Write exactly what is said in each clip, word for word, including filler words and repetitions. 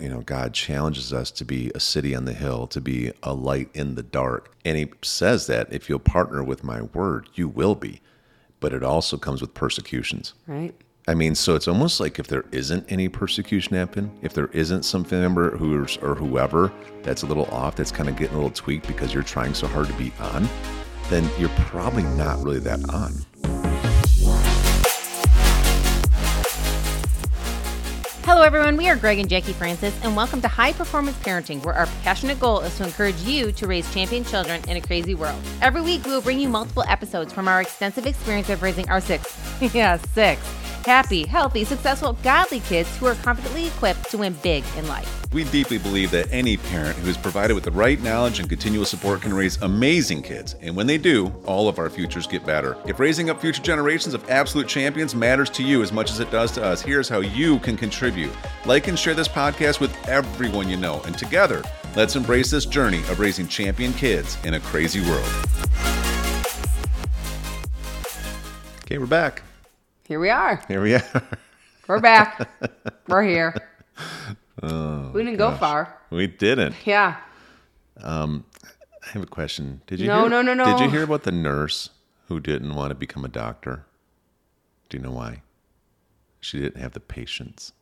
You know, God challenges us to be a city on the hill, to be a light in the dark. And he says that if you'll partner with my word, you will be. But it also comes with persecutions. Right. I mean, so it's almost like if there isn't any persecution happening, if there isn't some family member who's, or whoever that's a little off, that's kind of getting a little tweaked because you're trying so hard to be on, then you're probably not really that on. Hello, everyone. We are Greg and Jacquie Francis, and welcome to High Performance Parenting, where our passionate goal is to encourage you to raise champion children in a crazy world. Every week, we will bring you multiple episodes from our extensive experience of raising our six, yeah, six, happy, healthy, successful, godly kids who are confidently equipped to win big in life. We deeply believe that any parent who is provided with the right knowledge and continual support can raise amazing kids. And when they do, all of our futures get better. If raising up future generations of absolute champions matters to you as much as it does to us, here's how you can contribute. You. Like and share this podcast with everyone you know, and together, let's embrace this journey of raising champion kids in a crazy world. Okay, we're back. Here we are. Here we are. We're back. We're here. Oh, we didn't gosh. go far. We didn't. Yeah. Um, I have a question. Did you? No, hear, no, no, no. Did you hear about the nurse who didn't want to become a doctor? Do you know why? She didn't have the patience.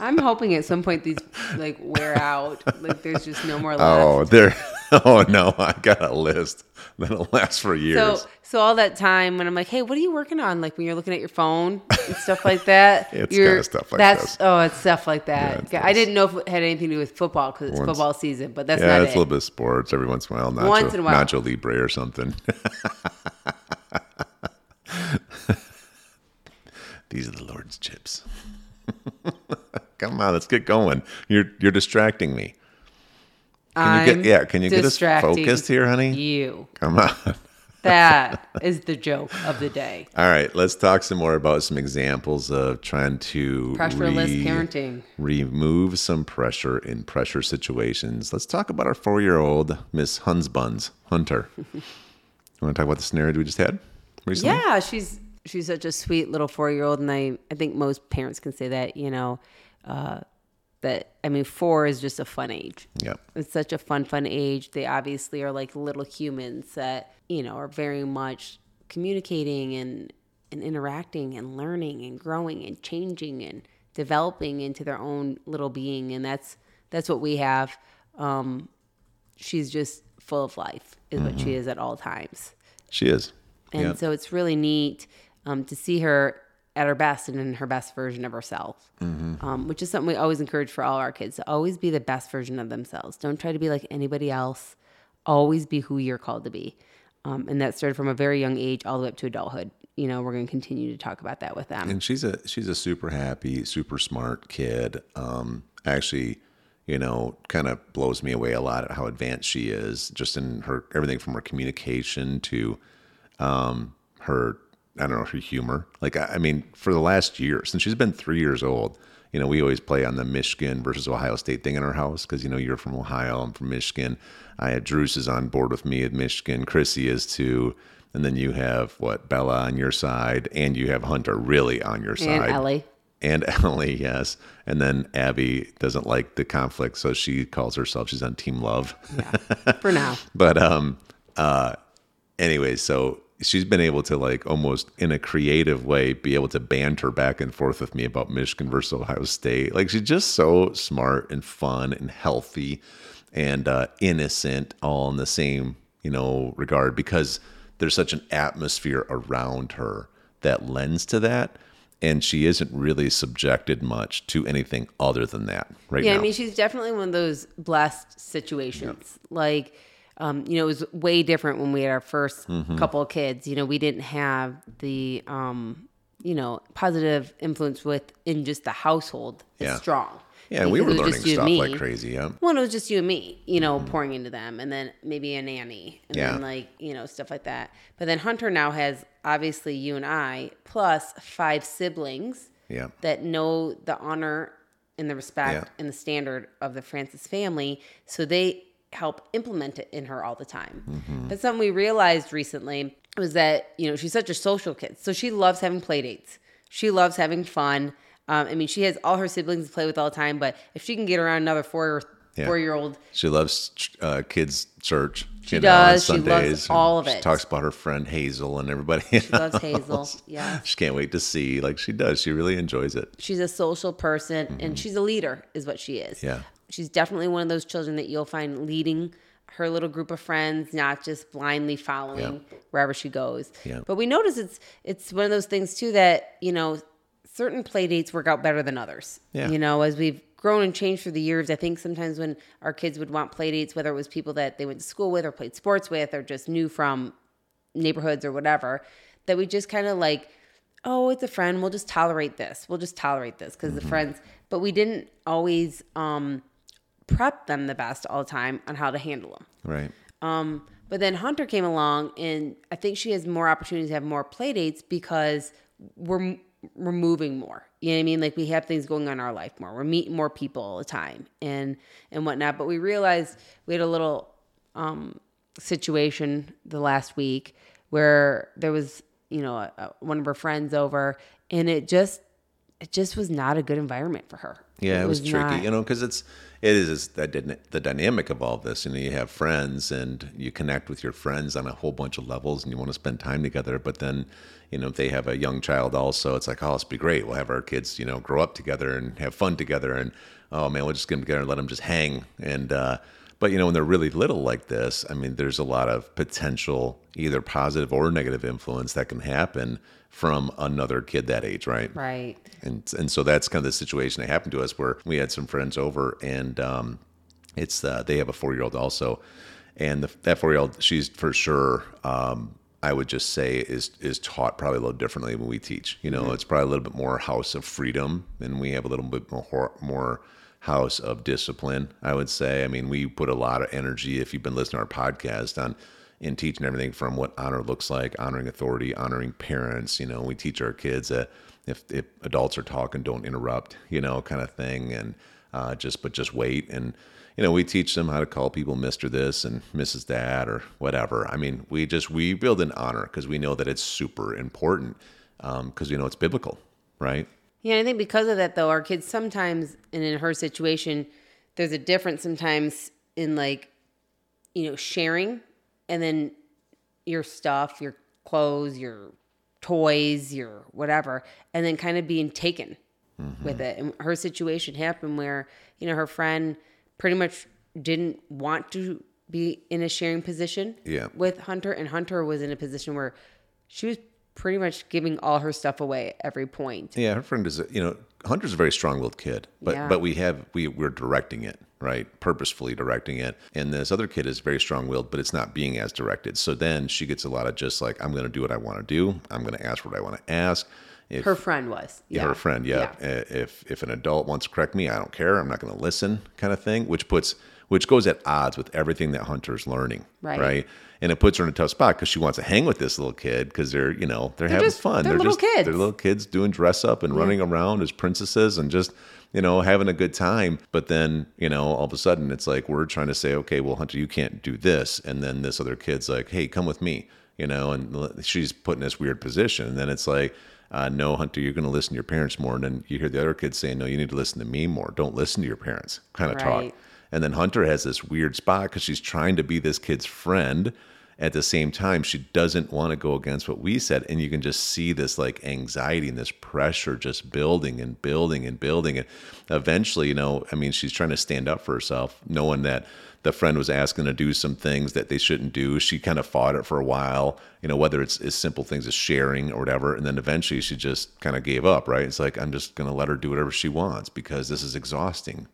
I'm hoping at some point these like wear out. Like there's just no more left. Oh, there. Oh no, I got a list that'll last for years. So, so all that time when I'm like, hey, what are you working on? Like when you're looking at your phone and stuff like that. It's kind of stuff like that. Oh, it's stuff like that. Yeah, I this. didn't know if it had anything to do with football because it's once, football season, but that's yeah, not it. Yeah, it's a little bit of sports every once in a while. Nacho, once in a while. Nacho Libre or something. These are the Lord's chips. Come on, let's get going. You're you're distracting me. Can I'm you get, yeah, can you get us focused here, honey? You. Come on. That is the joke of the day. All right, let's talk some more about some examples of trying to pressureless re- parenting. Remove some pressure in pressure situations. Let's talk about our four-year-old Miss Hunsbuns, Hunter. You want to talk about the scenario we just had recently? Yeah, she's she's such a sweet little four-year-old, and I, I think most parents can say that, you know, uh, that, I mean, four is just a fun age. Yeah. It's such a fun, fun age. They obviously are like little humans that, you know, are very much communicating and, and interacting and learning and growing and changing and developing into their own little being. And that's, that's what we have. Um, she's just full of life is mm-hmm. what she is at all times. She is. And yep. so it's really neat um, to see her at her best and in her best version of herself, mm-hmm. um, which is something we always encourage for all our kids, to always be the best version of themselves. Don't try to be like anybody else. Always be who you're called to be. Um, and that started from a very young age all the way up to adulthood. You know, we're going to continue to talk about that with them. And she's a she's a super happy, super smart kid. Um, actually, you know, kind of blows me away a lot at how advanced she is, just in her everything from her communication to um, her I don't know, her humor. Like, I, I mean, for the last year, since she's been three years old, you know, we always play on the Michigan versus Ohio State thing in our house because, you know, you're from Ohio, I'm from Michigan. I have Drew's is on board with me at Michigan. Chrissy is too. And then you have, what, Bella on your side. And you have Hunter really on your side. And Ellie. And Ellie, yes. And then Abby doesn't like the conflict, so she calls herself, she's on Team Love. Yeah, for now. But um, uh, anyway, so... she's been able to like almost in a creative way be able to banter back and forth with me about Michigan versus Ohio State. Like she's just so smart and fun and healthy and uh, innocent all in the same, you know, regard because there's such an atmosphere around her that lends to that. And she isn't really subjected much to anything other than that right yeah, now. Yeah, I mean, she's definitely one of those blessed situations. Yeah. Like... Um, you know, it was way different when we had our first mm-hmm. couple of kids. You know, we didn't have the, um, you know, positive influence within just the household is yeah. strong. Yeah, and we were learning stuff like crazy. Yeah. Well, it was just you and me, you know, mm-hmm. pouring into them, and then maybe a nanny, and yeah. then like you know stuff like that. But then Hunter now has obviously you and I plus five siblings. Yeah. That know the honor and the respect yeah. and the standard of the Francis family, so they help implement it in her all the time. Mm-hmm. That's something we realized recently was that, you know, she's such a social kid. So she loves having play dates. She loves having fun. Um, I mean, she has all her siblings to play with all the time, but if she can get around another four yeah. four-year-old. She loves uh, kids' church. She does. Know, on Sundays, she loves all of it. She talks about her friend Hazel and everybody else. She loves Hazel. Yeah. She can't wait to see. Like, she does. She really enjoys it. She's a social person, mm-hmm. and she's a leader is what she is. Yeah. She's definitely one of those children that you'll find leading her little group of friends, not just blindly following yeah. wherever she goes. Yeah. But we notice it's it's one of those things, too, that, you know, certain play dates work out better than others. Yeah. You know, as we've grown and changed through the years, I think sometimes when our kids would want play dates, whether it was people that they went to school with or played sports with or just knew from neighborhoods or whatever, that we just kind of like, oh, it's a friend. We'll just tolerate this. We'll just tolerate this because mm-hmm. the friends. But we didn't always um, prep them the best all the time on how to handle them. Right. Um, but then Hunter came along, and I think she has more opportunities to have more play dates because we're we're moving more. You know what I mean? Like, we have things going on in our life more. We're meeting more people all the time and, and whatnot. But we realized we had a little um, situation the last week where there was, you know, a, a, one of her friends over, and it just, it just was not a good environment for her. Yeah, it, it was, was tricky, not, you know, because it's, it is that didn't the dynamic of all this. You know, you have friends and you connect with your friends on a whole bunch of levels, and you want to spend time together. But then, you know, if they have a young child also, it's like, oh, this will be great. We'll have our kids, you know, grow up together and have fun together, and oh man, we'll just get them together and let them just hang. And uh, but you know, when they're really little like this, I mean, there's a lot of potential, either positive or negative influence that can happen from another kid that age, right? Right. And and so that's kind of the situation that happened to us, where we had some friends over, and um, it's uh, they have a four-year-old also, and the, that four-year-old, she's for sure, um, I would just say, is is taught probably a little differently when we teach. You know, mm-hmm. it's probably a little bit more house of freedom, and we have a little bit more more house of discipline, I would say. I mean, we put a lot of energy, if you've been listening to our podcast, on in teaching everything from what honor looks like, honoring authority, honoring parents. You know, we teach our kids that if, if adults are talking, don't interrupt, you know, kind of thing. And uh, just, but just wait. And, you know, we teach them how to call people Mister This and Missus That or whatever. I mean, we just, we build an honor because we know that it's super important because um, we know it's biblical, right? Yeah. I think because of that though, our kids sometimes, and in her situation, there's a difference sometimes in, like, you know, sharing. And then your stuff, your clothes, your toys, your whatever, and then kind of being taken mm-hmm. with it. And her situation happened where, you know, her friend pretty much didn't want to be in a sharing position yeah. with Hunter. And Hunter was in a position where she was pretty much giving all her stuff away at every point. Yeah, her friend is, you know, Hunter's a very strong-willed kid, but yeah. but we have we we're directing it, right? Purposefully directing it. And this other kid is very strong-willed, but it's not being as directed. So then she gets a lot of just like, I'm going to do what I want to do. I'm going to ask what I want to ask. If, her friend was. Yeah. Her friend, yeah. yeah. If if an adult wants to correct me, I don't care. I'm not going to listen, kind of thing, which puts which goes at odds with everything that Hunter's learning, right? right? And it puts her in a tough spot because she wants to hang with this little kid because they're, you know, they're, they're having just, fun. They're, they're little just, kids. They're little kids doing dress up and yeah. running around as princesses and just, you know, having a good time. But then, you know, all of a sudden it's like we're trying to say, okay, well, Hunter, you can't do this. And then this other kid's like, hey, come with me, you know, and she's put in this weird position. And then it's like, Uh, no, Hunter, you're going to listen to your parents more. And then you hear the other kids saying, no, you need to listen to me more. Don't listen to your parents kind of right. talk. And then Hunter has this weird spot because she's trying to be this kid's friend. At the same time, she doesn't want to go against what we said. And you can just see this like anxiety and this pressure just building and building and building. And eventually, you know, I mean, she's trying to stand up for herself, knowing that the friend was asking to do some things that they shouldn't do. She kind of fought it for a while, you know, whether it's as simple things as sharing or whatever. And then eventually she just kind of gave up, right? It's like, I'm just going to let her do whatever she wants because this is exhausting,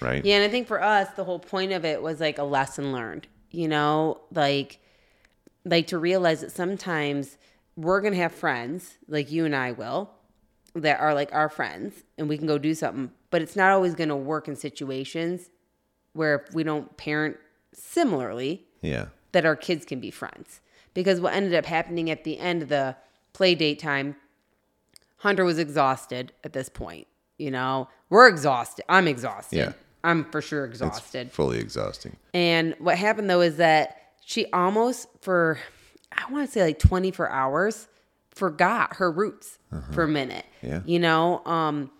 right? Yeah. And I think for us, the whole point of it was like a lesson learned, you know, like... Like to realize that sometimes we're going to have friends, like you and I will, that are like our friends and we can go do something. But it's not always going to work in situations where if we don't parent similarly, yeah, that our kids can be friends. Because what ended up happening at the end of the play date time, Hunter was exhausted at this point. You know, we're exhausted. I'm exhausted. Yeah. I'm for sure exhausted. It's fully exhausting. And what happened though is that she almost for, I want to say like twenty-four hours, forgot her roots uh-huh. for a minute, yeah. you know? Um,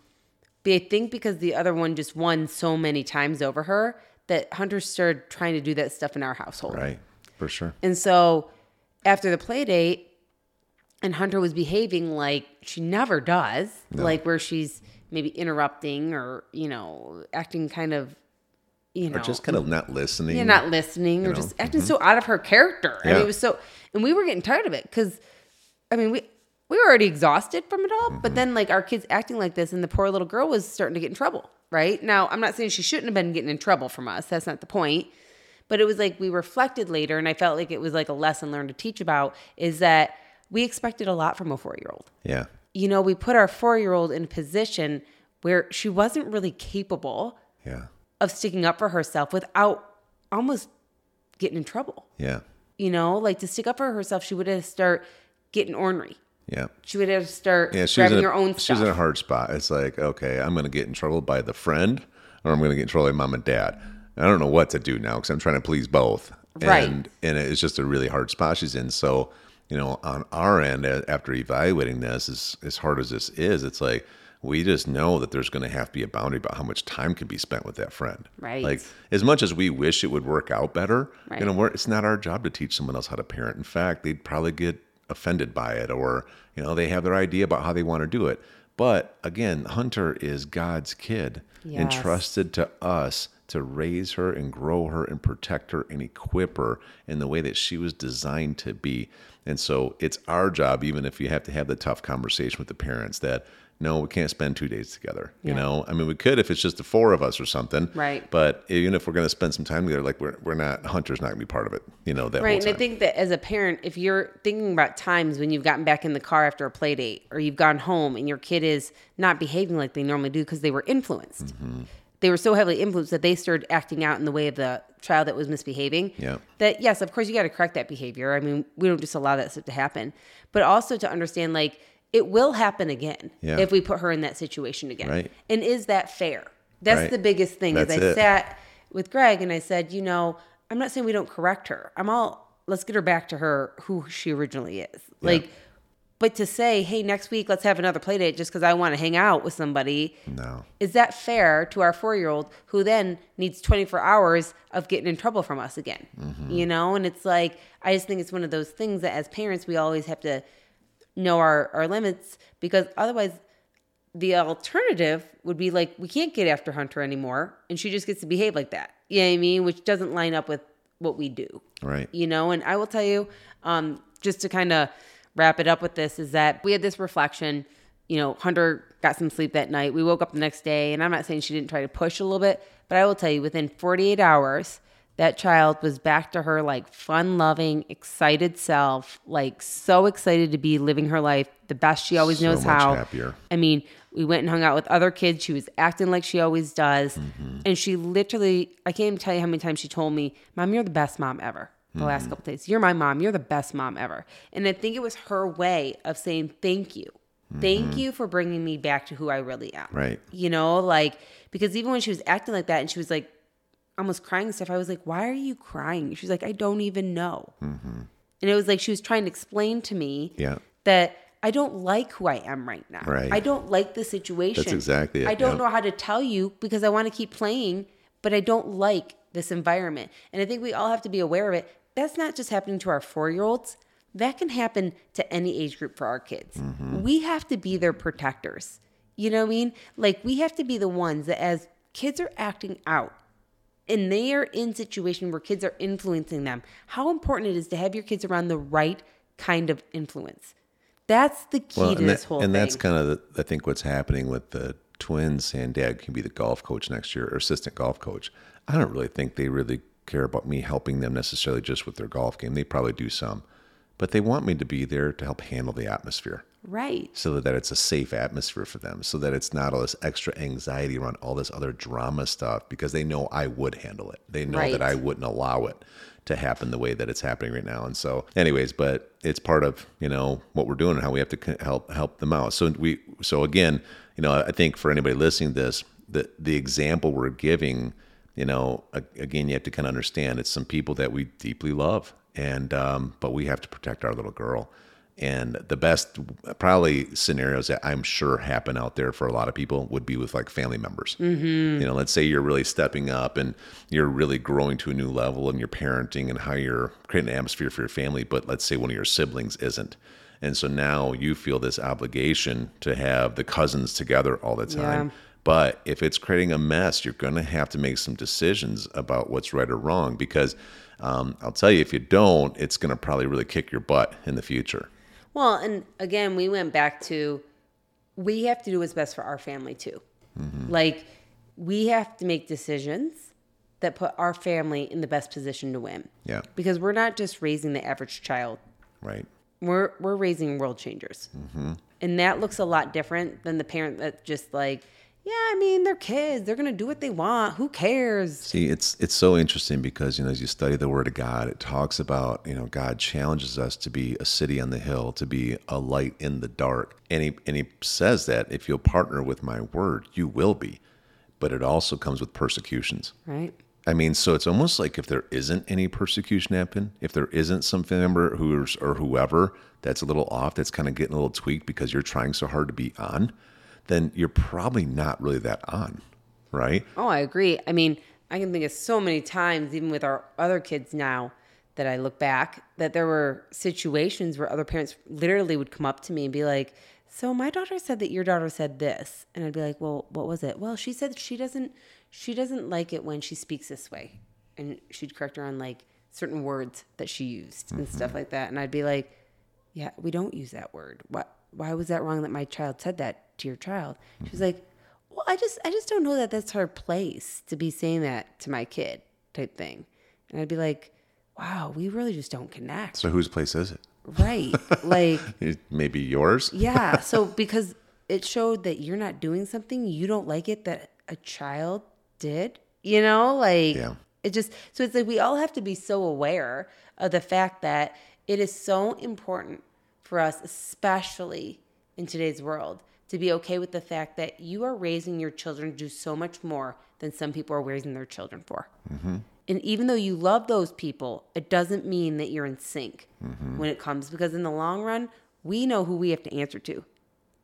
I think because the other one just won so many times over her that Hunter started trying to do that stuff in our household. Right, for sure. And so after the play date, and Hunter was behaving like she never does, no. like where she's maybe interrupting or, you know, acting kind of, you know. Or just kind of not listening. Yeah, not listening or know? just acting mm-hmm. so out of her character. Yeah. I mean, it was so, and we were getting tired of it because, I mean, we... We were already exhausted from it all, mm-hmm. but then like our kids acting like this and the poor little girl was starting to get in trouble, right? Now, I'm not saying she shouldn't have been getting in trouble from us. That's not the point. But it was like we reflected later, and I felt like it was like a lesson learned to teach about is that we expected a lot from a four-year-old. Yeah. You know, we put our four-year-old in a position where she wasn't really capable yeah. of sticking up for herself without almost getting in trouble. Yeah. You know, like to stick up for herself, she would have start getting ornery. Yeah. She would have to start yeah, grabbing her own stuff. She was in a hard spot. It's like, okay, I'm going to get in trouble by the friend or I'm going to get in trouble by mom and dad. I don't know what to do now because I'm trying to please both. Right. And, and it's just a really hard spot she's in. So, you know, on our end, after evaluating this, as, as hard as this is, it's like we just know that there's going to have to be a boundary about how much time can be spent with that friend. Right. Like as much as we wish it would work out better, right. you know, we're, it's not our job to teach someone else how to parent. In fact, they'd probably get offended by it, or you know, they have their idea about how they want to do it. But again, Hunter is God's kid, yes. entrusted to us to raise her and grow her and protect her and equip her in the way that she was designed to be. And so it's our job, even if you have to have the tough conversation with the parents that no, we can't spend two days together. Yeah. You know, I mean, we could if it's just the four of us or something. Right. But even if we're going to spend some time together, like we're we're not, Hunter's not going to be part of it. You know, that right. whole time. And I think that as a parent, if you're thinking about times when you've gotten back in the car after a play date or you've gone home and your kid is not behaving like they normally do because they were influenced, mm-hmm. they were so heavily influenced that they started acting out in the way of the child that was misbehaving. Yeah. That yes, of course you got to correct that behavior. I mean, we don't just allow that stuff to happen, but also to understand like. It will happen again yeah. if we put her in that situation again. Right. And is that fair? That's right. the biggest thing. That's is I it. sat with Greg and I said, you know, I'm not saying we don't correct her. I'm all, let's get her back to her who she originally is. Yeah. Like, but to say, hey, next week, let's have another play date just because I want to hang out with somebody. No. Is that fair to our four-year-old who then needs twenty-four hours of getting in trouble from us again? Mm-hmm. You know? And it's like, I just think it's one of those things that as parents, we always have to know our, our limits, because otherwise the alternative would be like, we can't get after Hunter anymore. And she just gets to behave like that. You know what I mean? Which doesn't line up with what we do. Right. You know, and I will tell you, um, just to kind of wrap it up with this is that we had this reflection, you know, Hunter got some sleep that night. We woke up the next day and I'm not saying she didn't try to push a little bit, but I will tell you within forty-eight hours, that child was back to her like fun-loving, excited self, like so excited to be living her life the best she always knows how. So much happier. I mean, we went and hung out with other kids. She was acting like she always does. Mm-hmm. And she literally, I can't even tell you how many times she told me, Mom, you're the best mom ever. The mm-hmm. last couple of days. You're my mom. You're the best mom ever. And I think it was her way of saying, thank you. Mm-hmm. Thank you for bringing me back to who I really am. Right. You know, like, because even when she was acting like that and she was like, almost crying and stuff. I was like, why are you crying? She's like, I don't even know. Mm-hmm. And it was like, she was trying to explain to me yeah. that I don't like who I am right now. Right. I don't like the situation. That's exactly it. I don't yeah. know how to tell you because I want to keep playing, but I don't like this environment. And I think we all have to be aware of it. That's not just happening to our four-year-olds. That can happen to any age group for our kids. Mm-hmm. We have to be their protectors. You know what I mean? Like we have to be the ones that as kids are acting out, and they are in situation where kids are influencing them, how important it is to have your kids around the right kind of influence. That's the key well, to this that, whole and thing. And that's kind of, the, I think, what's happening with the twins saying, Dad can be the golf coach next year or assistant golf coach. I don't really think they really care about me helping them necessarily just with their golf game. They probably do some. But they want me to be there to help handle the atmosphere. Right. So that it's a safe atmosphere for them, so that it's not all this extra anxiety around all this other drama stuff, because they know I would handle it. They know right. that I wouldn't allow it to happen the way that it's happening right now. And so anyways, but it's part of, you know, what we're doing and how we have to help help them out. So we so again, you know, I think for anybody listening to this, the the example we're giving, you know, again, you have to kind of understand it's some people that we deeply love. And um, but we have to protect our little girl. And the best probably scenarios that I'm sure happen out there for a lot of people would be with like family members. Mm-hmm. You know, let's say you're really stepping up and you're really growing to a new level and you're parenting and how you're creating an atmosphere for your family. But let's say one of your siblings isn't. And so now you feel this obligation to have the cousins together all the time. Yeah. But if it's creating a mess, you're going to have to make some decisions about what's right or wrong. Because um, I'll tell you, if you don't, it's going to probably really kick your butt in the future. Well, and again, we went back to, we have to do what's best for our family too. Mm-hmm. Like, we have to make decisions that put our family in the best position to win. Yeah. Because we're not just raising the average child. Right. We're we're raising world changers. Mm-hmm. And that looks a lot different than the parent that's just like, yeah, I mean, they're kids. They're going to do what they want. Who cares? See, it's it's so interesting because, you know, as you study the Word of God, it talks about, you know, God challenges us to be a city on the hill, to be a light in the dark. And he, and he says that if you'll partner with my word, you will be. But it also comes with persecutions. Right. I mean, so it's almost like if there isn't any persecution happen, if there isn't some family member who's, or whoever that's a little off, that's kind of getting a little tweaked because you're trying so hard to be on, then you're probably not really that on, right? Oh, I agree. I mean, I can think of so many times, even with our other kids now, that I look back, that there were situations where other parents literally would come up to me and be like, so my daughter said that your daughter said this. And I'd be like, well, what was it? Well, she said she doesn't she doesn't like it when she speaks this way. And she'd correct her on like certain words that she used and mm-hmm. stuff like that. And I'd be like, yeah, we don't use that word. Why, why was that wrong that my child said that to your child? She was like, well, I just I just don't know that that's her place to be saying that to my kid type thing. And I'd be like, wow, we really just don't connect. So whose place is it? Right. Like maybe yours. Yeah. So because it showed that you're not doing something, you don't like it that a child did, you know, like yeah. It just, so it's like, we all have to be so aware of the fact that it is so important for us, especially in today's world, to be okay with the fact that you are raising your children to do so much more than some people are raising their children for. Mm-hmm. And even though you love those people, it doesn't mean that you're in sync mm-hmm. when it comes. Because in the long run, we know who we have to answer to.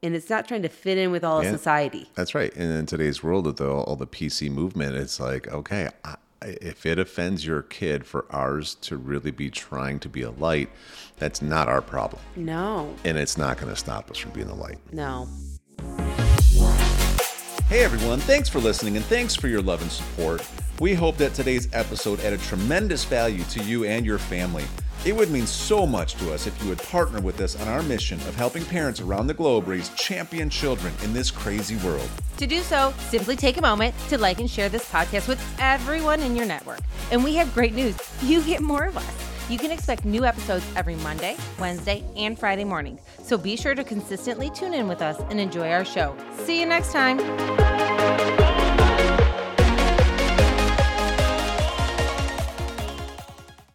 And it's not trying to fit in with all yeah, of society. That's right. And in today's world, with all, all the P C movement, it's like, okay, I, if it offends your kid for ours to really be trying to be a light, that's not our problem. No. And it's not going to stop us from being a light. No. Hey, everyone. Thanks for listening, and thanks for your love and support. We hope that today's episode added tremendous value to you and your family. It would mean so much to us if you would partner with us on our mission of helping parents around the globe raise champion children in this crazy world. To do so, simply take a moment to like and share this podcast with everyone in your network. And we have great news. You get more of us. You can expect new episodes every Monday, Wednesday, and Friday mornings. So be sure to consistently tune in with us and enjoy our show. See you next time.